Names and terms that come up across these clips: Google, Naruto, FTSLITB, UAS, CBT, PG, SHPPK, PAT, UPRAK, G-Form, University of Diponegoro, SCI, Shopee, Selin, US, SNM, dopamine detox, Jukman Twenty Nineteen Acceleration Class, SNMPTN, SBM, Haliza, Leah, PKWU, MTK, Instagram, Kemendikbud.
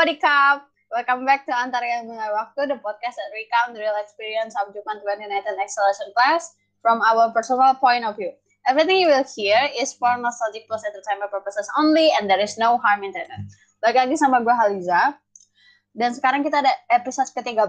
Sawadikap, welcome back to Antara yang Mengenai Waktu, the podcast that recounts the real experience of Jukman 2019 Acceleration Class from our personal point of view. Everything you will hear is for nostalgic plus entertainment purposes only, and there is no harm intended. Balik lagi sama gue Haliza, dan sekarang kita ada episode ke-13.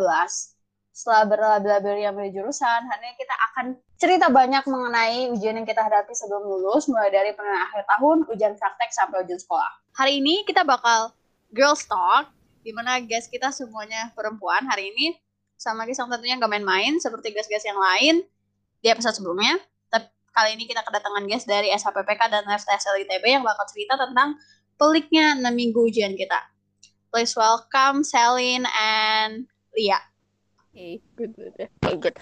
Setelah berlabel-label yang beri jurusan, hari ini kita akan cerita banyak mengenai ujian yang kita hadapi sebelum lulus, mulai dari penilaian akhir tahun, ujian praktek, sampai ujian sekolah. Hari ini kita bakal Girls Talk, dimana guest kita semuanya perempuan hari ini, sama guys yang tentunya gak main-main, seperti guest-guest yang lain di episode sebelumnya. Kali ini kita kedatangan guest dari SHPPK dan FTSLITB yang bakal cerita tentang peliknya 6 minggu ujian kita. Please welcome Selin and Leah. Hey, good.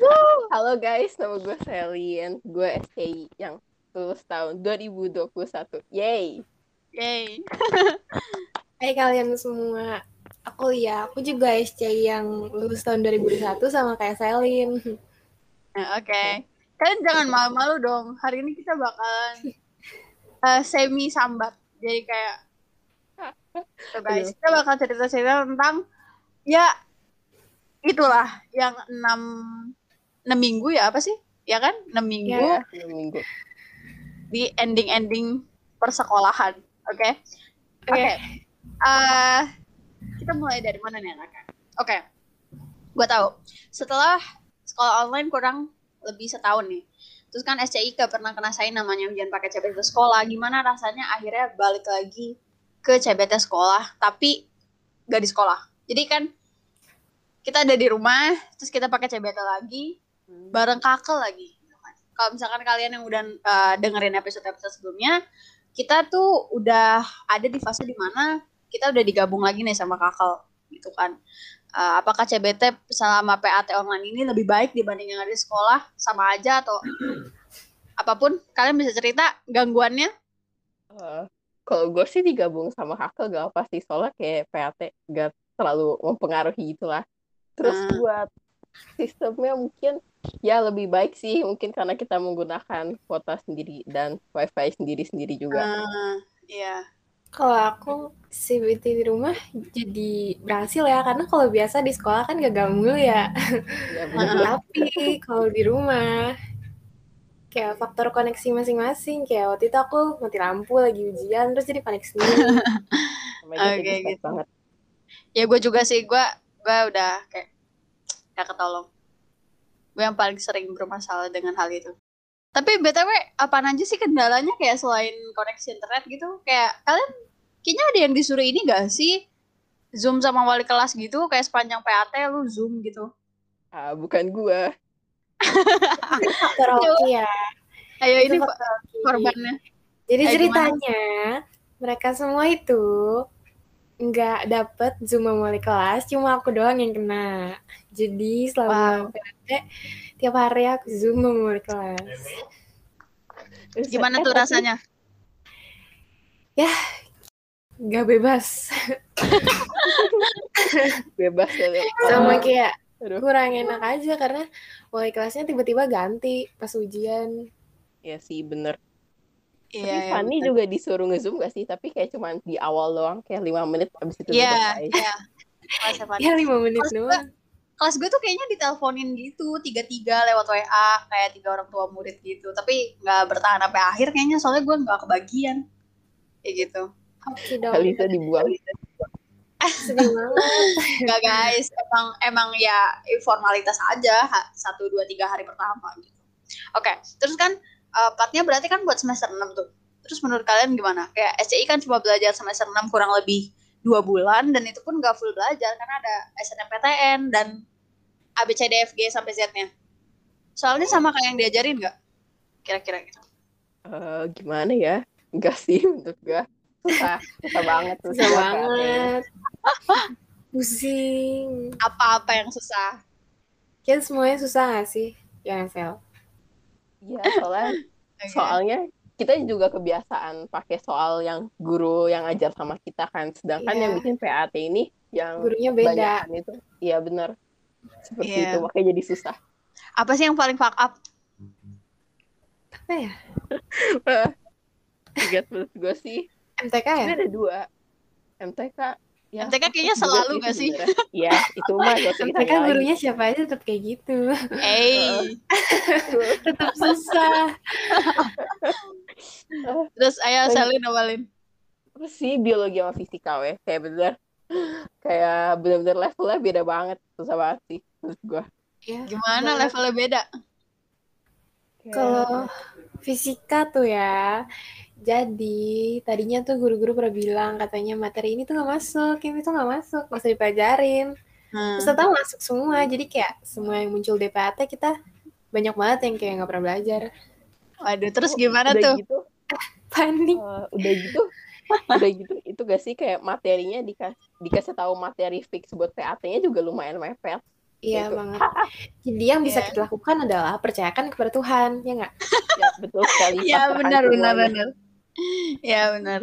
Halo guys, nama gue Selin, gue SCI yang lulus tahun 2021. Yay! Yay! Hai kalian semua, aku Leah, aku juga SCI yang lulus tahun 2021 sama kayak Selin. Oke. Kalian jangan malu-malu dong, hari ini kita bakalan semi sambat. Jadi kayak, so guys, kita bakal cerita-cerita tentang, ya, itulah, yang 6 minggu ya, apa sih? Ya kan? 6 minggu. Ya, 6 minggu. Di ending-ending persekolahan, oke? Oke. Kita mulai dari mana nih, Raka? Oke. Gua tahu. Setelah sekolah online kurang lebih setahun nih. Terus kan SCI gak pernah ngerasain namanya ujian pakai CBT sekolah. Gimana rasanya akhirnya balik lagi ke CBT sekolah, tapi gak di sekolah. Jadi kan kita ada di rumah, terus kita pakai CBT lagi, bareng kakel lagi. Kalau misalkan kalian yang udah dengerin episode-episode sebelumnya, kita tuh udah ada di fase dimana kita udah digabung lagi nih sama kakel, gitu kan. Apakah CBT selama PAT online ini lebih baik dibanding yang ada di sekolah, sama aja atau apapun? Kalian bisa cerita gangguannya? Kalau gue sih digabung sama Hakel gak apa sih, soalnya kayak PAT gak terlalu mempengaruhi itulah. Terus buat sistemnya mungkin ya lebih baik sih, mungkin karena kita menggunakan kuota sendiri dan wifi sendiri-sendiri juga. Iya. Kalau aku CBT di rumah jadi berhasil ya, karena kalau biasa di sekolah kan gak gampang ya. Tapi kalau di rumah kayak faktor koneksi masing-masing, kayak waktu itu aku mati lampu lagi ujian terus jadi panik sendiri. Oke gitu. Banget. Ya gue juga sih, gue udah kayak gak ketolong. Gue yang paling sering bermasalah dengan hal itu. Tapi BTW, apaan aja sih kendalanya kayak selain koneksi internet gitu? Kayak kalian kayaknya ada yang disuruh ini gak sih? Zoom sama wali kelas gitu, kayak sepanjang PAT lu Zoom gitu. Bukan gua. Teroki ya. Ayo ini korbannya. Jadi ceritanya, mereka semua itu gak dapet Zoom sama wali kelas, cuma aku doang yang kena. Jadi selama PAT tiap hari aku Zoom sama kelas. Gimana tuh rasanya? Ya, gak bebas. Bebas ya. Sama kayak kurang enak aja karena wali kelasnya tiba-tiba ganti pas ujian. Ya sih, bener. Tapi ya, Fanny juga disuruh nge-Zoom gak sih? Tapi kayak cuma di awal doang, kayak 5 menit abis itu. Iya. Ya, 5 menit doang. Kelas gue tuh kayaknya diteleponin gitu, 3-3 lewat WA, kayak 3 orang tua murid gitu. Tapi nggak bertahan sampai akhir kayaknya, soalnya gue nggak kebagian. Kayak gitu. Oke dong. Haliza dibuang. Sedih banget. Nggak guys, emang ya formalitas aja, 1, 2, 3 hari pertama gitu. Oke, terus kan partnya berarti kan buat semester 6 tuh. Terus menurut kalian gimana? Kayak SCI kan cuma belajar semester 6 kurang lebih 2 bulan, dan itu pun nggak full belajar karena ada SNMPTN dan ABCDFG sampai Z-nya. Soalnya sama kayak yang diajarin nggak? Kira-kira gitu. Gimana ya? Enggak sih menurut gue. Susah banget. Susah banget. Pusing. Apa-apa yang susah? Kayaknya semuanya susah nggak sih? Ya, Sel. Iya, soalnya kita juga kebiasaan pakai soal yang guru yang ajar sama kita kan, sedangkan yang bikin PAT ini yang gurunya beda itu. Iya benar. Seperti itu, makanya jadi susah. Apa sih yang paling fuck up? Apa ya? Ingat menurut gue sih MTK ya? Ada 2 MTK Ya, MTK kayaknya selalu gak sih? Iya, itu mah MTK gurunya siapa aja tetap kayak gitu. Tetap susah. Terus ayo Selin awalin. Terus sih biologi sama fisika weh, kayak bener. Kayak bener-bener levelnya beda banget, susah banget sih menurut gua. Ya, gimana bener. Levelnya beda? Kalau fisika tuh ya. Jadi, tadinya tuh guru-guru pernah bilang, katanya materi ini tuh gak masuk, ini tuh gak masuk, gak usah dipelajarin. Terus ternyata masuk semua, jadi kayak semua yang muncul di PAT kita banyak banget yang kayak gak pernah belajar. Waduh, terus gimana udah tuh? Gitu, panik. Udah gitu, itu gak sih kayak materinya dikasih tahu materi fix buat PAT-nya juga lumayan mepet. Iya gitu. Banget. Jadi yang bisa kita lakukan adalah percayakan kepada Tuhan, ya nggak? Ya, betul sekali. Iya benar. Iya benar.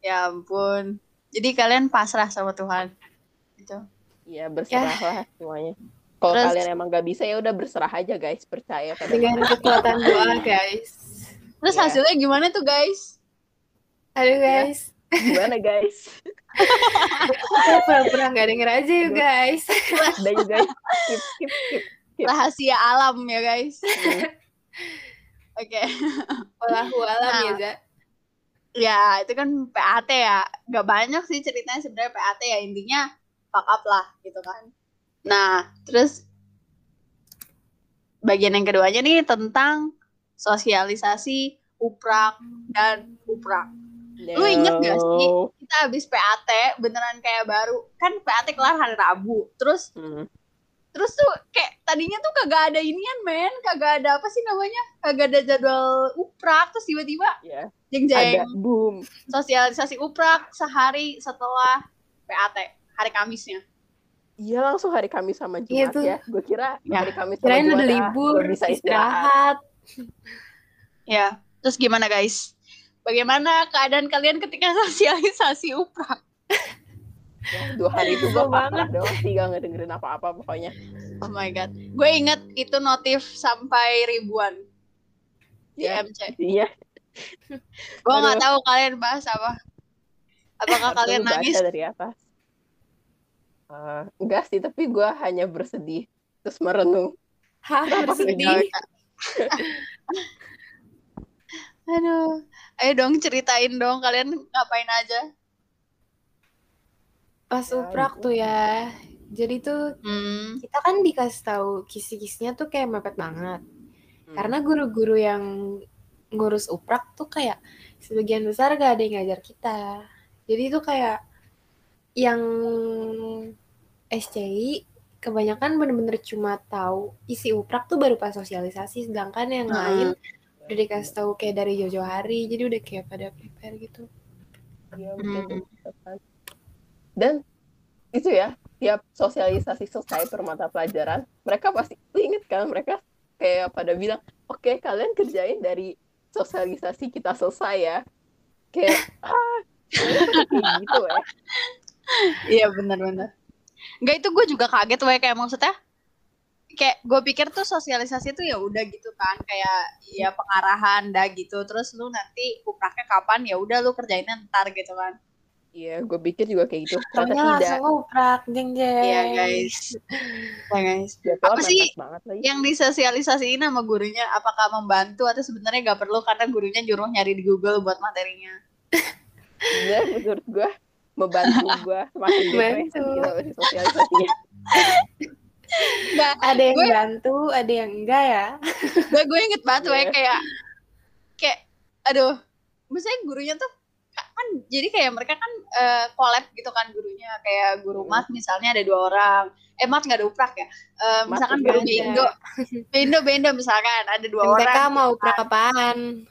Ya ampun. Jadi kalian pasrah sama Tuhan. Gitu. Iya berserahlah semuanya. Kalau kalian emang nggak bisa ya udah berserah aja guys, percaya. Dengan kekuatan doa guys. Terus hasilnya gimana tuh guys? Aduh guys. Gimana guys? Saya pura-pura nggak denger aja ya guys. Udah ya guys, skip. Rahasia alam ya guys. Oke. Wallahu alam ya Za. Ya itu kan PAT ya. Gak banyak sih ceritanya sebenarnya PAT ya, intinya fuck up lah gitu kan. Nah terus bagian yang keduanya nih tentang sosialisasi UPRAK dan UPRAK. Lu inget gak sih kita habis PAT beneran kayak baru kan PAT kelar hari Rabu terus terus tuh kayak tadinya tuh kagak ada inian men, kagak ada apa sih namanya, kagak ada jadwal UPRAK, terus tiba-tiba jeng-jeng ada boom sosialisasi UPRAK sehari setelah PAT hari Kamisnya. Iya langsung hari Kamis sama Jumat ya. Gue kira hari Kamis sama Jumat udah libur bisa istirahat. Ya terus gimana guys? Bagaimana keadaan kalian ketika sosialisasi UPRAK? 2 hari itu gue banget dong, 3 gak dengerin apa-apa pokoknya. Oh my god, gue inget itu notif sampai ribuan di MC. Iya. Gue gak tahu kalian bahas apa. Apakah kalian nangis? Dari atas. Enggak sih, tapi gue hanya bersedih terus merenung. Hah, bersedih? Aduh. Ayo dong ceritain dong kalian ngapain aja pas UPRAK tuh ya. Jadi tuh kita kan dikasih tahu kisi-kisinya tuh kayak mepet banget. Karena guru-guru yang ngurus UPRAK tuh kayak sebagian besar gak ada yang ngajar kita. Jadi tuh kayak yang SCI kebanyakan bener-bener cuma tahu isi UPRAK tuh baru pas sosialisasi, sedangkan yang lain udah dikasih tahu kayak dari jauh-jauh hari, jadi udah kayak pada prepare gitu. Iya, betul. Dan itu ya, tiap sosialisasi selesai per mata pelajaran, mereka pasti inget kan, mereka kayak pada bilang, oke, kalian kerjain dari sosialisasi kita selesai ya. Kayak, kayak gitu ya. Iya, benar-benar. Enggak, itu gue juga kaget, kayak maksudnya, kayak gue pikir tuh sosialisasi tuh ya udah gitu kan kayak ya pengarahan dah gitu, terus lu nanti upraknya kapan ya udah lu kerjain ntar gitu kan. Iya gue pikir juga kayak gitu. Ternyata tidak. Langsung uprak jeng-jeng. Iya guys. Apa sih yang disosialisasiin sama gurunya, apakah membantu atau sebenarnya gak perlu karena gurunya nyuruh nyari di Google buat materinya? Iya menurut gue membantu gue semakin depresi sosialisasinya. Nggak, ada yang bantu, ada yang enggak ya. Gue inget banget kayak aduh, maksudnya gurunya tuh kan jadi kayak mereka kan collab gitu kan gurunya, kayak guru mat misalnya ada 2 orang. Mat nggak ada uprak ya. Misalkan guru Indo misalkan ada 2 orang. Mereka mau uprak apaan?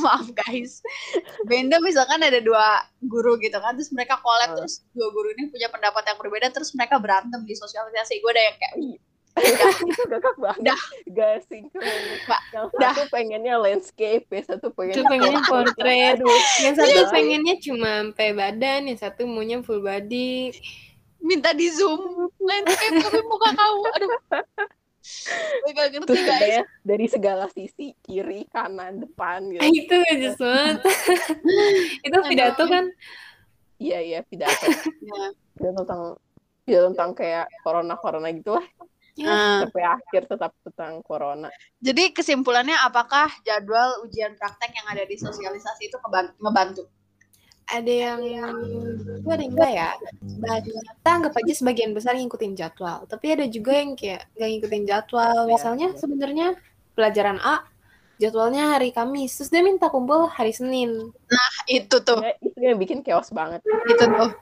Maaf guys. Benda misalkan ada 2 guru gitu kan, terus mereka collab, terus 2 guru ini punya pendapat yang berbeda, terus mereka berantem di sosialisasi. Gue ada yang kayak itu gagak banget. Gak sinkron. Yang satu pengennya landscape, yang satu pengennya portrait, yang satu pengennya cuma sampai badan, yang satu maunya full body. Minta di zoom landscape tapi muka kau. Aduh. Gak ngerti guys. Dari segala sisi, kiri, kanan, depan gitu. Itu aja banget. Itu pidato kan Iya, pidato. Pidato tentang kayak corona gitu lah. Sampai akhir tetap tentang corona. Jadi kesimpulannya, apakah jadwal ujian praktek yang ada di sosialisasi itu ngebantu? Ada yang gue ada enggak ya, kita anggap aja sebagian besar ngikutin jadwal, tapi ada juga yang kayak nggak ngikutin jadwal. Misalnya sebenarnya pelajaran A jadwalnya hari Kamis, terus dia minta kumpul hari Senin. Nah itu tuh itu yang bikin chaos banget. Itu tuh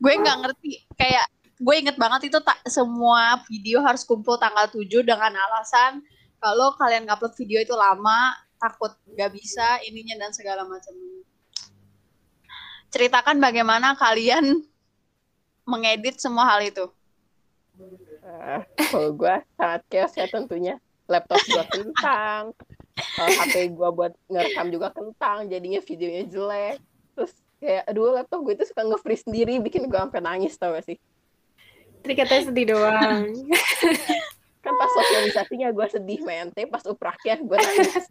gue nggak ngerti, kayak gue inget banget itu semua video harus kumpul tanggal 7 dengan alasan kalau kalian upload video itu lama, takut nggak bisa ininya dan segala macamnya. Ceritakan bagaimana kalian mengedit semua hal itu. Kalau gue sangat chaos ya tentunya. Laptop gue kentang, HP gue buat ngerekam juga kentang, jadinya videonya jelek. Terus kayak, aduh laptop gue itu suka nge-freeze sendiri, bikin gue sampai nangis tau gak sih. Triketnya sedih doang. Kan pas sosialisasinya gue sedih mente, pas upraknya gue nangis.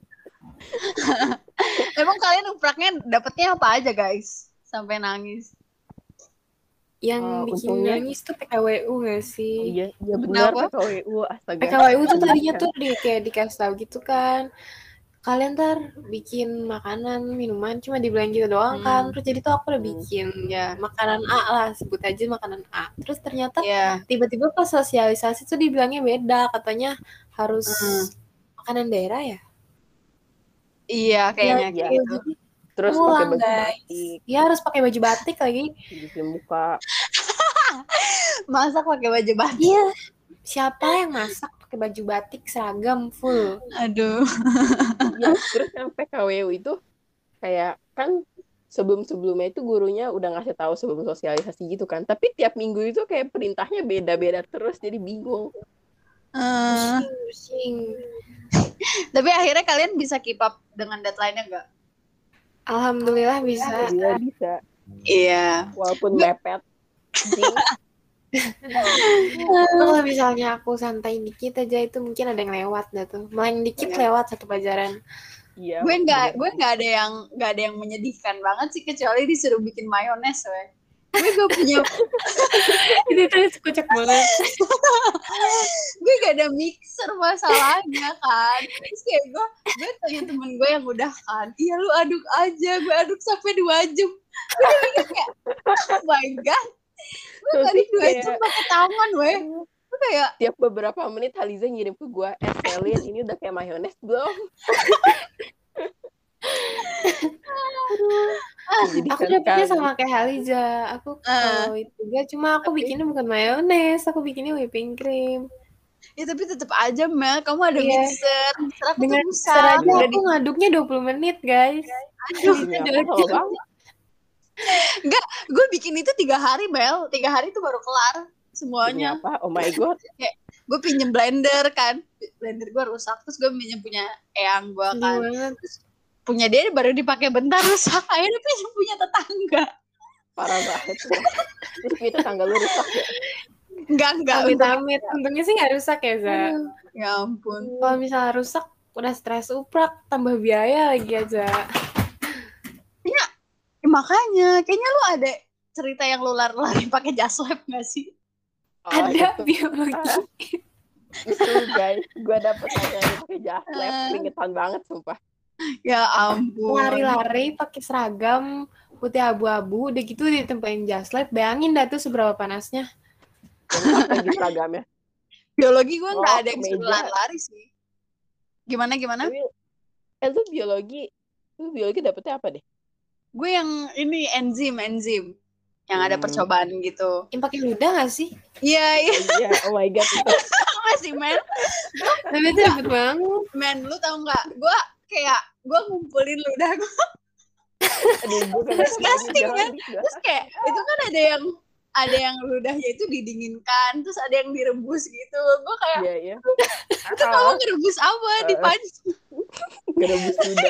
Emang kalian upraknya dapetnya apa aja guys? Sampai nangis. Yang bikin nangis tuh PKWU gak sih? Iya benar PKWU, astaga. PKWU tuh tadinya tuh kayak dikasih tau gitu kan, kalian ntar bikin makanan, minuman, cuma dibilang gitu doang kan. Terus jadi tuh aku udah bikin makanan A lah, sebut aja makanan A. Terus ternyata tiba-tiba pas sosialisasi tuh dibilangnya beda, katanya harus makanan daerah ya? Iya kayaknya ya, gitu. Jadi, terus pakai baju batik. Iya harus pakai baju batik lagi. Bikin muka. Masak pakai baju batik. Iya. Siapa yang masak pakai baju batik seragam full? Aduh. Ya, terus yang PKWU itu kayak kan sebelum-sebelumnya itu gurunya udah ngasih tahu sebelum sosialisasi gitu kan. Tapi tiap minggu itu kayak perintahnya beda-beda terus jadi bingung. Pusing. Tapi akhirnya kalian bisa keep up dengan deadline-nya nggak? Alhamdulillah bisa. Alhamdulillah bisa. Iya. Walaupun mepet. Kalau misalnya aku santai dikit aja itu mungkin ada yang lewat dah tuh. Main dikit lewat satu pelajaran. Iya. Gue nggak ada yang menyedihkan banget sih kecuali disuruh bikin mayones, weh. Gue punya itu terus kocak banget. Gue gak ada mixer masalahnya kan. Terus kayak gue tanya temen gue yang udah kan, iya lu aduk aja. Gue aduk sampai 2 jam. Gue udah mikir kayak oh my god, gue tadi 2 jam pakai tangan weh. Gue kayak tiap beberapa menit Haliza ngirim ke gue, Selin ini udah kayak mayones belum? Aku dapetnya sama kayak Haliza. Aku kalau itu juga, cuma aku bikinnya bukan mayones, aku bikinnya whipping cream. Ya tapi tetap aja Mel, kamu ada mixer. Dengan mixer aja aku ngaduknya 20 menit guys. Aduh, enggak, gue bikin itu 3 hari Mel, 3 hari itu baru kelar semuanya. Apa? Oh my god. Gue pinjem blender kan, blender gue rusak, terus gue pinjem punya eyang gue kan. Punya dia baru dipakai bentar rusak, akhirnya punya tetangga. Parah banget. Terus punya tetangga lu rusak ya? Enggak. Amit-amit. Untungnya sih gak rusak ya, Za. Ya ampun. Kalau misalnya rusak, udah stres uprak, tambah biaya lagi aja. Ya, makanya, kayaknya lu ada cerita yang lu lari-lari pakai jas lab gak sih? Oh, ada gitu. Biologi. Itu guys, gue dapet aja pakai jas lab, keringetan banget sumpah. Ya ampun. Lari-lari pakai seragam putih abu-abu, udah gitu ditempain jas lab. Bayangin dah tuh seberapa panasnya. Di seragamnya. Biologi gue nggak ada yang lari sih. Gimana? Itu biologi dapetnya apa deh? Gue yang ini enzim yang ada percobaan gitu. Yang pakai ludah nggak sih? Iya. Oh my god. Masih men. Tapi itu dapet banget. Men, lu tau nggak? Gue ngumpulin ludah gue. Terus casting kan. Terus kayak itu kan ada yang ludahnya itu didinginkan, terus ada yang direbus gitu. Gue kayak itu kamu ngerebus apa di panci? Ngerebus ludah.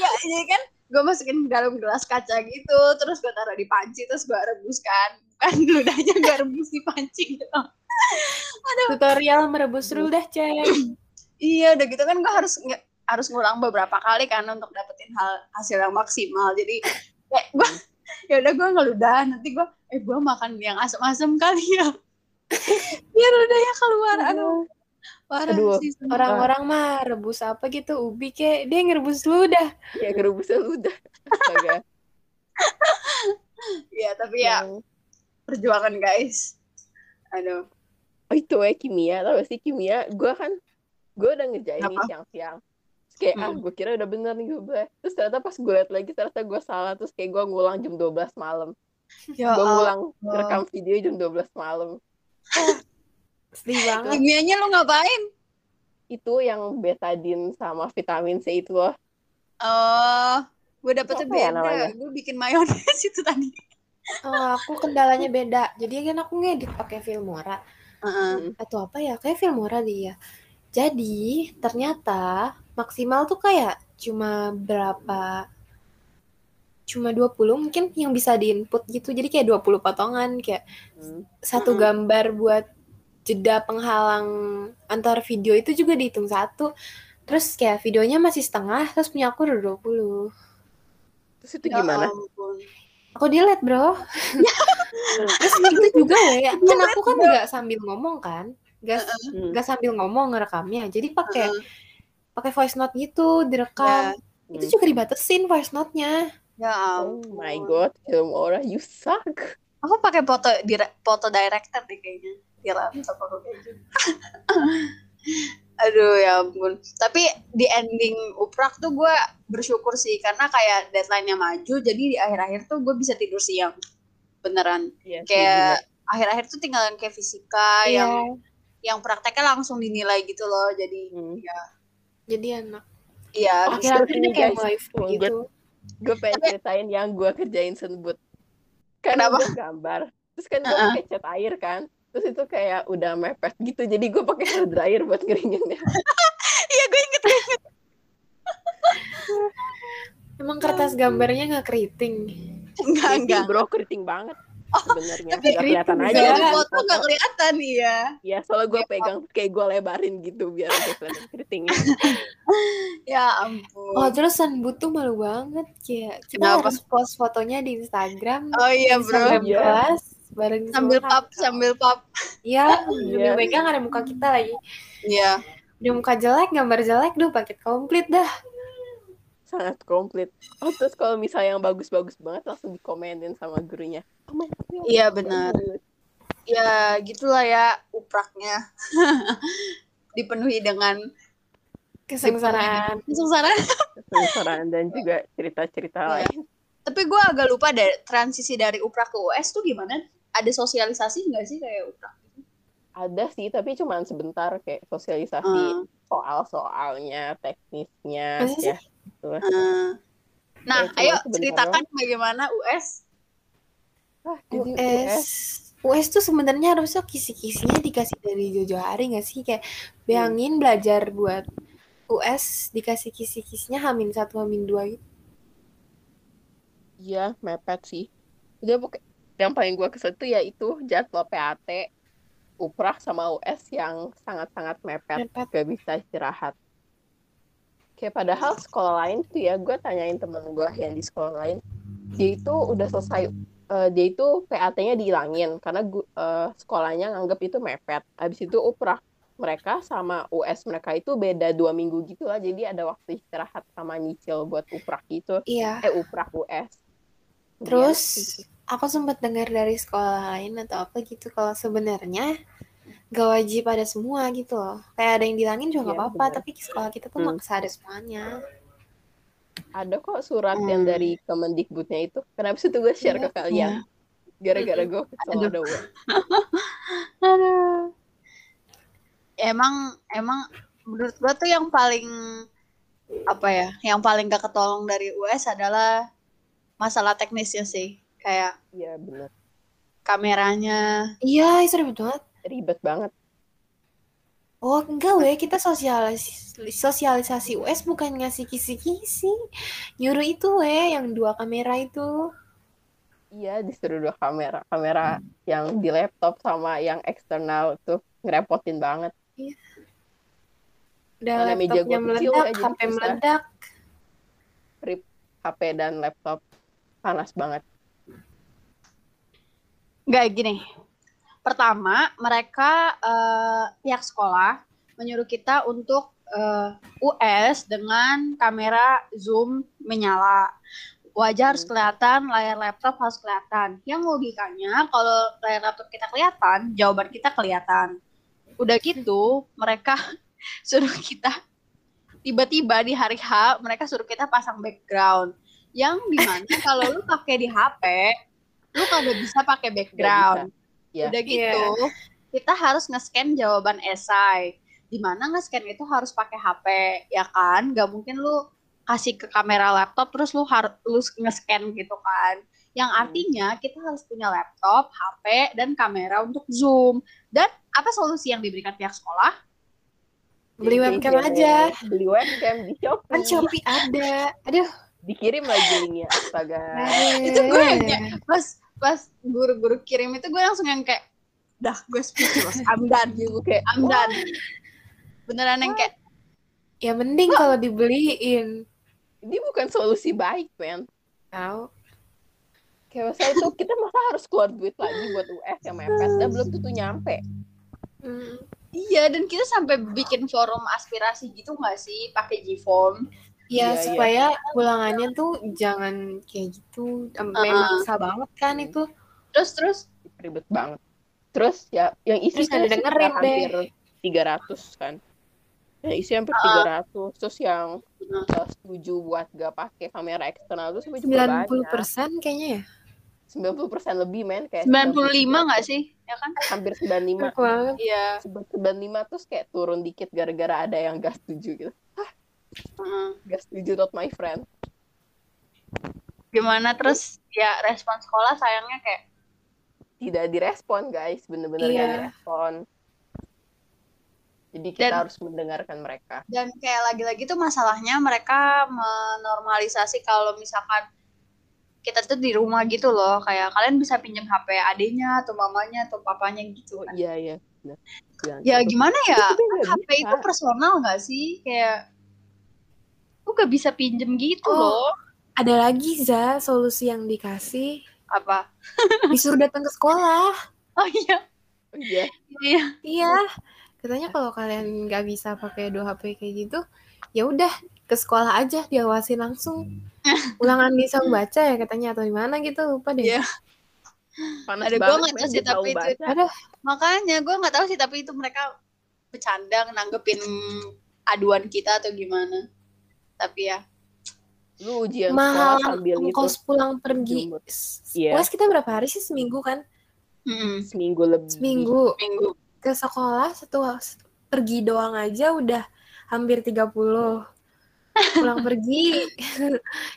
Jadi kan gue masukin ke dalam gelas kaca gitu, terus gue taruh di panci, terus gue rebus kan ludahnya gak rebus di panci gitu. Tutorial merebus ludah ceng. Iya udah gitu kan gue harus ngulang beberapa kali kan untuk dapetin hasil yang maksimal. Jadi kayak gue ya udah gue ngeludah, nanti gue gue makan yang asam-asam kali ya biar ludahnya keluar. Aduh, aduh, orang-orang mah rebus apa gitu, ubi kek, dia ngerebus ludah. Ya ngerebus ludah. Astaga. Ya tapi ya perjuangan guys. Aduh. Oh itu ya kimia, tau gak sih kimia? Gue kan, gue udah ngerjain ini siang-siang. Terus kayak gue kira udah bener nih gue. Terus ternyata pas gue liat lagi, ternyata gue salah. Terus kayak gue ngulang jam 12 malam. Ya, gue ngulang rekam video jam 12 malam. Sedih banget. Kimianya lo ngapain? Itu yang betadine sama vitamin C itu loh. Gue dapetnya beda. Gue bikin mayones itu tadi. Aku kendalanya beda. Jadi kan aku ngedit pakai Filmora. Atau apa ya? Kayak Filmora dia. Jadi ternyata maksimal tuh kayak cuma berapa? Cuma 20 mungkin yang bisa diinput gitu. Jadi kayak 20 potongan kayak satu gambar buat jeda penghalang antar video itu juga dihitung satu. Terus kayak videonya masih setengah, terus punya aku udah 20. Terus itu gimana? Aku delete bro. Terus itu juga ya, kan aku kan nggak sambil ngomong kan, nggak sambil ngomong ngerekamnya. Jadi pakai pakai voice note gitu direkam. Itu juga dibatesin voice note-nya. Ya ampun. Oh my god, Filmora you suck. Aku pakai foto director deh kayaknya. Aduh ya ampun. Tapi di ending uprak tuh gue bersyukur sih, karena kayak deadline-nya maju, jadi di akhir-akhir tuh gue bisa tidur siang beneran. Kayak akhir-akhir tuh tinggalan kayak fisika yang prakteknya langsung dinilai gitu loh. Jadi ya jadi enak. Iya, akhir-akhir ini kayak live gitu. Gue pengen ceritain yang gue kerjain senbut. Kenapa? Gambar. Terus kan gue pakai cat air kan. Terus itu kayak udah mepet gitu, jadi gue pakai hair dryer buat ngeringinnya. Iya, gue inget. Emang kertas gambarnya nggak keriting? Nggak bro, keriting banget. Sebenarnya nggak kelihatan aja. Kalau foto nggak kelihatan ya. Iya, soalnya gue pegang kayak gue lebarin gitu biar kelihatan keritingnya. Ya ampun. Oh terus Sanbut tuh malu banget ya. Kita harus post fotonya di Instagram. Oh iya bro. Bareng sambil pap ya demi megang ada muka kita lagi ya udah muka jelek gambar jelek duh paket komplit dah, sangat komplit. Oh terus kalau misalnya yang bagus-bagus banget langsung dikomenin sama gurunya. Iya benar ya, gitulah ya upraknya. Dipenuhi dengan kesengsaraan dan juga cerita-cerita lain. Tapi gue agak lupa deh, transisi dari uprak ke US tuh gimana? Ada sosialisasi nggak sih kayak uprak? Ada sih, tapi cuma sebentar kayak sosialisasi soal-soalnya, teknisnya. Ya. Nah, ayo ceritakan bagaimana US. US tuh sebenarnya harusnya kisi-kisinya dikasih dari jauh-jauh hari nggak sih? Kayak bayangin belajar buat US dikasih kisi-kisinya H-1, H-2 gitu. Iya, mepet sih. Udah pokoknya yang paling gue kesel tuh ya itu jadwal PAT uprak sama US yang sangat-sangat mepet. Gak bisa istirahat. Kayak padahal sekolah lain tuh ya, gue tanyain temen gue yang di sekolah lain, dia itu udah selesai, dia itu PAT-nya dihilangin karena sekolahnya nganggep itu mepet. Abis itu uprak mereka sama US mereka itu beda 2 minggu gitu lah, jadi ada waktu istirahat sama nyicil buat uprak gitu. Iya. Uprak US. Terus aku sempat dengar dari sekolah lain atau apa gitu kalau sebenarnya gak wajib ada semua gitu loh. Kayak ada yang dilangin juga gak apa-apa, tapi sekolah kita tuh maksa ada semuanya. Ada kok surat yang dari Kemendikbudnya itu. Kenapa sih tuh gue share ke kalian? Gara-gara gue kesel ada gue. Aduh. Emang menurut gue tuh yang paling apa ya? Yang paling gak ketolong dari US adalah masalah teknisnya sih, kayak iya benar kameranya. Iya itu ribet banget. Oh enggak weh, kita sosialisasi US bukan ngasih kisi-kisi, nyuruh itu weh yang 2 kamera itu. Iya disuruh 2 kamera yang di laptop sama yang eksternal tuh ngerepotin banget. Iya. Udah laptopnya meledak, HP meledak, rip HP dan laptop. Panas banget. Enggak, gini. Pertama, mereka pihak sekolah menyuruh kita untuk US dengan kamera zoom menyala. Wajah harus kelihatan, layar laptop harus kelihatan. Yang logikanya kalau layar laptop kita kelihatan, jawaban kita kelihatan. Udah gitu, mereka suruh kita tiba-tiba di hari H, mereka suruh kita pasang background. Yang dimana kalau lu pakai di HP, lu kagak bisa pakai background. Bisa. Yeah. Udah gitu, kita harus nge-scan jawaban esai. Dimana nge-scan itu harus pakai HP, ya kan? Gak mungkin lu kasih ke kamera laptop terus lu nge-scan gitu kan. Yang artinya kita harus punya laptop, HP, dan kamera untuk zoom. Dan apa solusi yang diberikan pihak sekolah? Beli webcam aja. Beli webcam di Shopee. Kan Shopee ada. Aduh. Dikirim lagi linknya, astaga. Itu gue yang pas guru-guru kirim itu gue langsung yang kayak, dah gue speechless, I'm done. Kayak, I'm done. Beneran yang kayak, ya mending kalau dibeliin. Ini bukan solusi baik, men. Tau. Kayak masa itu kita masa harus keluar duit lagi buat US yang mepet, dan belum tentu nyampe. Iya, dan kita sampai bikin forum aspirasi gitu nggak sih, pakai G-Form. Ya, supaya ulangannya tuh jangan kayak gitu. Memang susah banget kan itu. Terus ribet banget. Terus ya yang isi kan hampir 300 kan. Yang isi hampir 300. Terus yang setuju buat gak pakai kamera eksternal itu sampai juga banyak. 90% kayaknya ya. 90% lebih, men, kayak 95 nggak sih? Ya kan? Hampir 95. Iya. 95 terus kayak turun dikit gara-gara ada yang gak setuju gitu. Gak setuju not my friend. Gimana terus ya respon sekolah sayangnya kayak tidak direspon, guys, bener-bener gak direspon. Jadi kita harus mendengarkan mereka. Dan kayak lagi-lagi tuh masalahnya mereka menormalisasi kalau misalkan kita tuh di rumah gitu loh, kayak kalian bisa pinjam HP adenya atau mamanya atau papanya gitu kan. Iya. Ya gimana ya? HP itu personal gak sih? Kayak lu gak bisa pinjem gitu loh. Ada lagi, Za, solusi yang dikasih. Apa? Disuruh datang ke sekolah. Iya. Katanya kalau kalian gak bisa pakai dua HP kayak gitu, ya udah ke sekolah aja, diawasi langsung. Ulangan bisa baca ya katanya, atau gimana gitu, lupa deh. Iya. Ada gue gak tau sih, tapi itu. Makanya gue gak tahu sih, tapi itu mereka bercanda, nanggepin aduan kita atau gimana. Tapi ya lu ujian mahal sambil ongkos pulang pergi. Wes kita berapa hari sih, seminggu kan? Seminggu lebih. Seminggu. Ke sekolah pergi doang aja udah hampir 30. Pulang pergi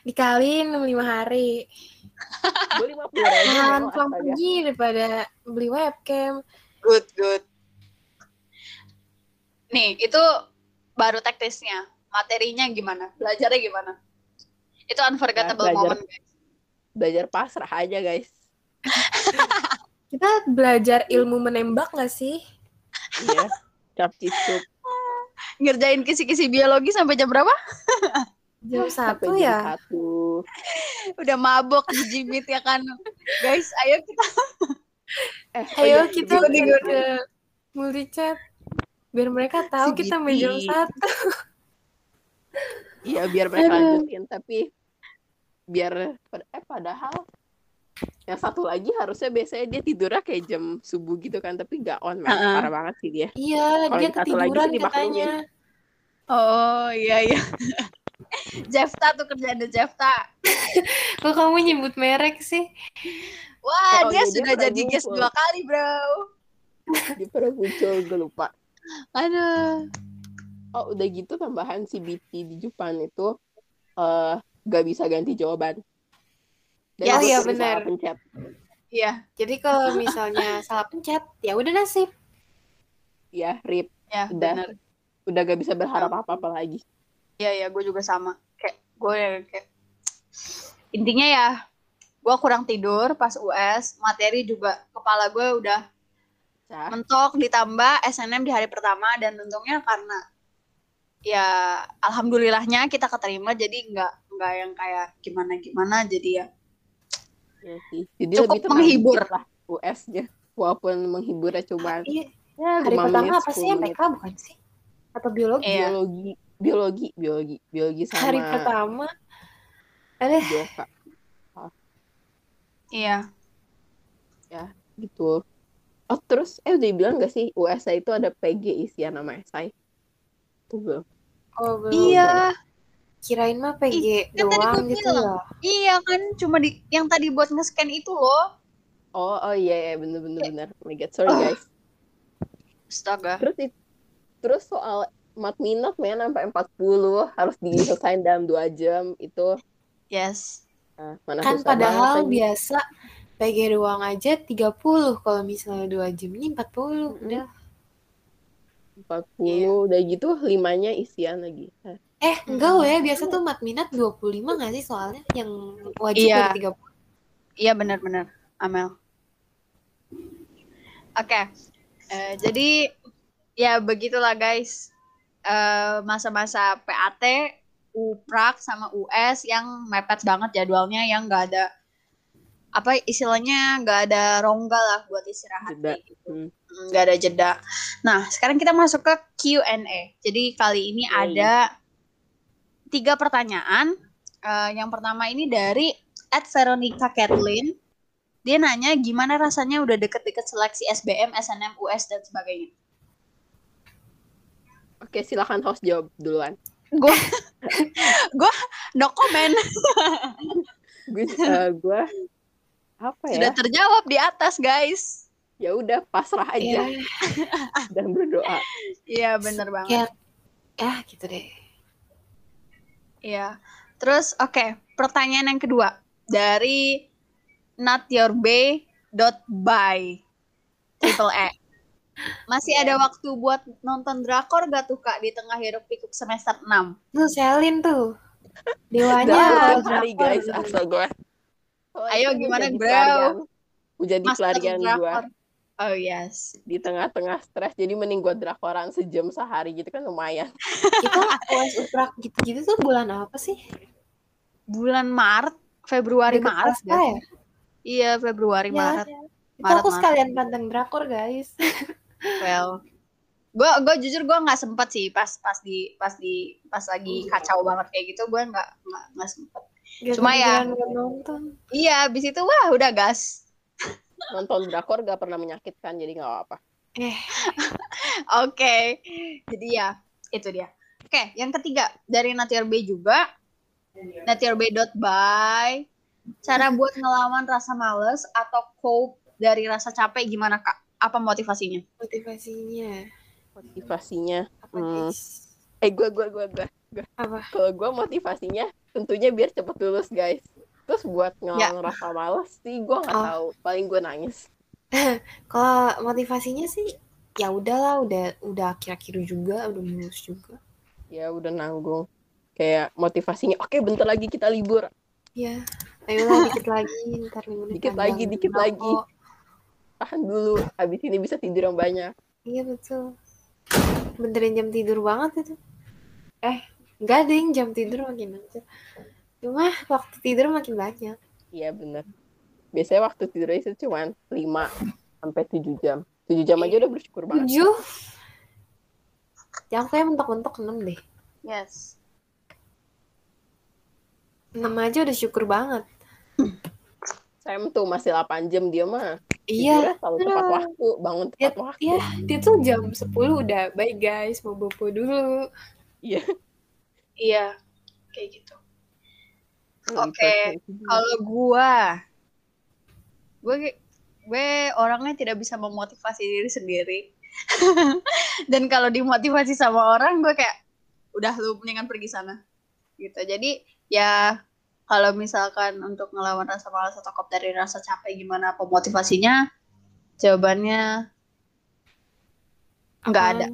dikaliin 65 hari. Gue 50 hari. Nah, pulang pergi daripada beli webcam. Good. Nih, itu baru teknisnya. Materinya gimana? Belajarnya gimana? Itu unforgettable moment, guys. Belajar pasrah aja, guys. Kita belajar ilmu menembak gak sih? Iya, cap-cip. Ngerjain kisi-kisi biologi sampai jam berapa? Jam 1 ya? Udah mabok di jimit ya kan? Guys, ayo kita... Ayo kita ke multi-chat. Biar mereka tahu CBT. Kita jam 1. Iya, biar mereka lanjutin, tapi padahal yang satu lagi harusnya biasanya dia tidurnya kayak jam subuh gitu kan, tapi gak on, man. Parah banget sih dia. Iya, kalo dia ketiduran katanya. Oh, iya. Jefta tuh kerjaan Jefta. Kok kamu nyebut merek sih? Wah, dia sudah jadi guest 2 kali, bro. Dia pernah muncul, gue lupa. Aduh. Oh, udah gitu tambahan CBT di Jepang itu gak bisa ganti jawaban. Dan iya benar. Iya. Jadi kalau misalnya salah pencet, ya udah nasib. Ya, rip. Ya, benar. Udah gak bisa berharap apa-apa lagi. Iya, gue juga sama. Kayak gue intinya ya, gue kurang tidur pas US, materi juga kepala gue udah mentok, ditambah SNM di hari pertama, dan untungnya karena ya alhamdulillahnya kita keterima, jadi nggak yang kayak gimana-gimana, jadi ya cukup menghibur lah. US-nya, walaupun menghiburnya cuma hari pertama apa sih MTK bukan sih? Atau biologi? Biologi sama hari pertama. Iya. Ya, gitu. Oh, terus udah bilang gak sih US itu ada PG isian nama SI? Tuh belum. Oh, belum. Iya. Kirain mah PG doang gitu loh. Iya kan, cuma di yang tadi buat nge-scan itu loh. Oh iya, bener. Oh my god, sorry guys. Astaga. Terus soal matminat men sampai 40 harus diselesaikan dalam 2 jam itu. Yes. Nah, mana kan padahal biasa PG doang aja 30, kalau misalnya 2 jam ini 40 udah. 40 udah gitu 5-nya isian lagi. Enggak ya, biasa tuh matminat 25 enggak sih soalnya yang wajib 30. Iya benar-benar, Amel. Oke. Jadi ya begitulah guys. Masa-masa PAT, UPRAK sama US yang mepet banget jadwalnya, yang enggak ada apa istilahnya, nggak ada rongga lah buat istirahat gitu, nggak ada jeda. Nah sekarang kita masuk ke Q&A. Jadi kali ini ada 3 pertanyaan. Yang pertama ini dari @veronica_kathleen. Dia nanya gimana rasanya udah deket-deket seleksi SBM, SNM, US dan sebagainya. Oke, silakan host jawab duluan. Gue no comment. Gue apa ya? Sudah terjawab di atas, guys. Ya udah, pasrah aja. Dan berdoa. Iya, bener banget. Ya gitu deh. Iya. Terus, oke. Pertanyaan yang kedua. Dari notyourbae.by. Masih ada waktu buat nonton drakor gak tuh, Kak? Di tengah hiruk-pikuk semester 6. Tuh, Selin tuh. Dewanya. Sorry, guys. Asal gue. Ayo gimana bro? Jadi pelarian gue. Oh yes. Di tengah-tengah stres, jadi mending gue drakoran sejam sehari gitu kan lumayan. Kita UAS UPRAK gitu-gitu tuh bulan apa sih? Bulan Februari Maret. Ya? Iya Februari Maret. Aku sekalian panteng drakor guys. Well, gue jujur gue nggak sempet sih pas lagi kacau banget kayak gitu gue nggak sempet. Cuma ya, iya abis itu wah udah gas. Nonton drakor gak pernah menyakitkan, jadi gak apa-apa. Oke. Jadi ya, itu dia. Oke, yang ketiga dari Natiorbe juga. Natiorbe.by. Cara buat ngelawan rasa males atau cope dari rasa capek gimana Kak? Apa motivasinya? Motivasinya. Gue. Kalau gue motivasinya tentunya biar cepet lulus guys. Terus buat ngelang rasa malas sih gue nggak tahu, paling gue nangis. Kalau motivasinya sih ya udahlah, udah akhir-akhir juga, udah lulus juga. Ya udah nanggung. Kayak motivasinya, oke bentar lagi kita libur. Iya, ayolah dikit lagi, ntar libur. Dikit lagi. Tahan dulu, habis ini bisa tidur yang banyak. Iya betul. Benerin jam tidur banget itu. Enggak ding, jam tidur makin banyak. Cuma waktu tidur makin banyak. Iya benar. Biasanya waktu tidur itu cuma 5-7 jam. 7 jam aja udah bersyukur banget. 7? Yang kayak mentok-mentok 6 deh. Yes. 6 aja udah syukur banget. Saya tuh masih 8 jam dia mah. Iya. Selalu tepat waktu, bangun tepat waktu. Iya, dia tuh jam 10 udah bye guys, mau bobo dulu. Iya. Iya, kayak gitu. Oke. Kalau gue orangnya tidak bisa memotivasi diri sendiri. Dan kalau dimotivasi sama orang, gue kayak udah lu mendingan pergi sana. Gitu. Jadi ya kalau misalkan untuk ngelawan rasa malas atau kop dari rasa capek gimana pemotivasinya? Jawabannya nggak ada.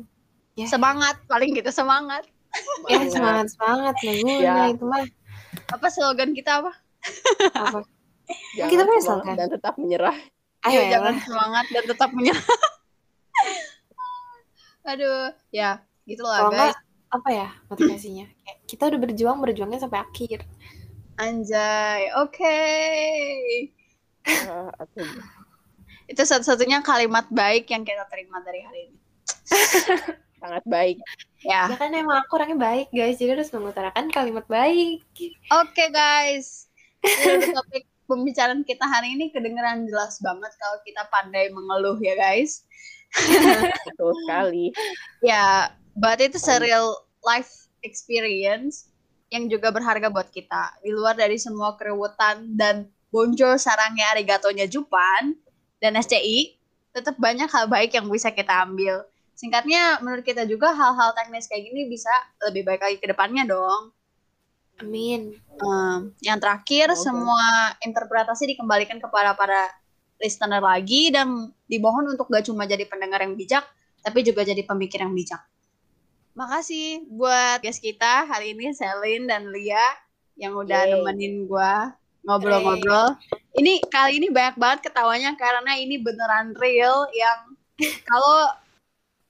Semangat, paling gitu semangat. Semangat ya. Itu mah. Apa slogan kita apa? Kita punya slogan dan tetap menyerah. Ayo jangan semangat dan tetap menyerah. Aduh, ya gitulah guys. Apa ya motivasinya? Kita udah berjuangnya sampai akhir. Anjay, oke. Itu satu-satunya kalimat baik yang kita terima dari hari ini. Sangat baik. Ya. Ya kan emang aku orangnya baik guys, jadi harus mengutarakan kalimat baik. Oke guys. Jadi topik pembicaraan kita hari ini kedengeran jelas banget kalau kita pandai mengeluh ya guys. Betul sekali. Ya, but it's a real life experience yang juga berharga buat kita. Di luar dari semua keruwetan dan bonjol sarangnya arigatonya Jukman dan SCI, tetap banyak hal baik yang bisa kita ambil. Singkatnya, menurut kita juga hal-hal teknis kayak gini bisa lebih baik lagi ke depannya dong. Amin. Yang terakhir, semua interpretasi dikembalikan kepada para listener lagi dan dimohon untuk gak cuma jadi pendengar yang bijak, tapi juga jadi pemikir yang bijak. Makasih buat guys kita hari ini, Selin dan Leah yang udah nemenin gue ngobrol-ngobrol. Ini kali ini banyak banget ketawanya karena ini beneran real yang kalau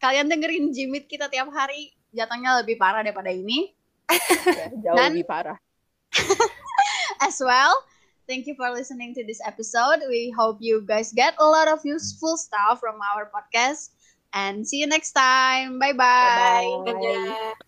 kalian dengerin jimit kita tiap hari, jatuhnya lebih parah daripada ini. Ya, jauh dan, lebih parah. As well, thank you for listening to this episode. We hope you guys get a lot of useful stuff from our podcast. And see you next time. Bye-bye. Bye-bye. Bye-bye.